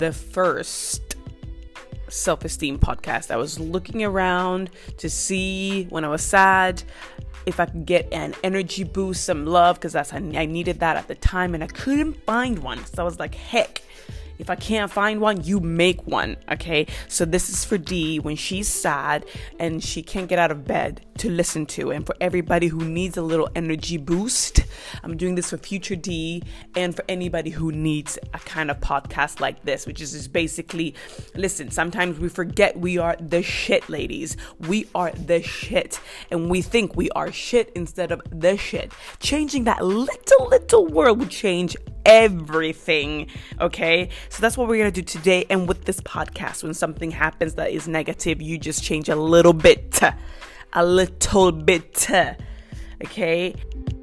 the first self-esteem podcast. I was looking around to see when I was sad if I could get an energy boost, some love, because that's I needed that at the time, and I couldn't find one. So I was like, heck, if I can't find one, you make one, okay? So this is for Dee when she's sad and she can't get out of bed to listen to. And for everybody who needs a little energy boost, I'm doing this for future Dee, and for anybody who needs a kind of podcast like this, which is just basically, listen, sometimes we forget we are the shit, ladies. We are the shit. And we think we are shit instead of the shit. Changing that little word would change everything, okay? So that's what we're gonna do today. And with this podcast, when something happens that is negative, you just change a little bit, okay?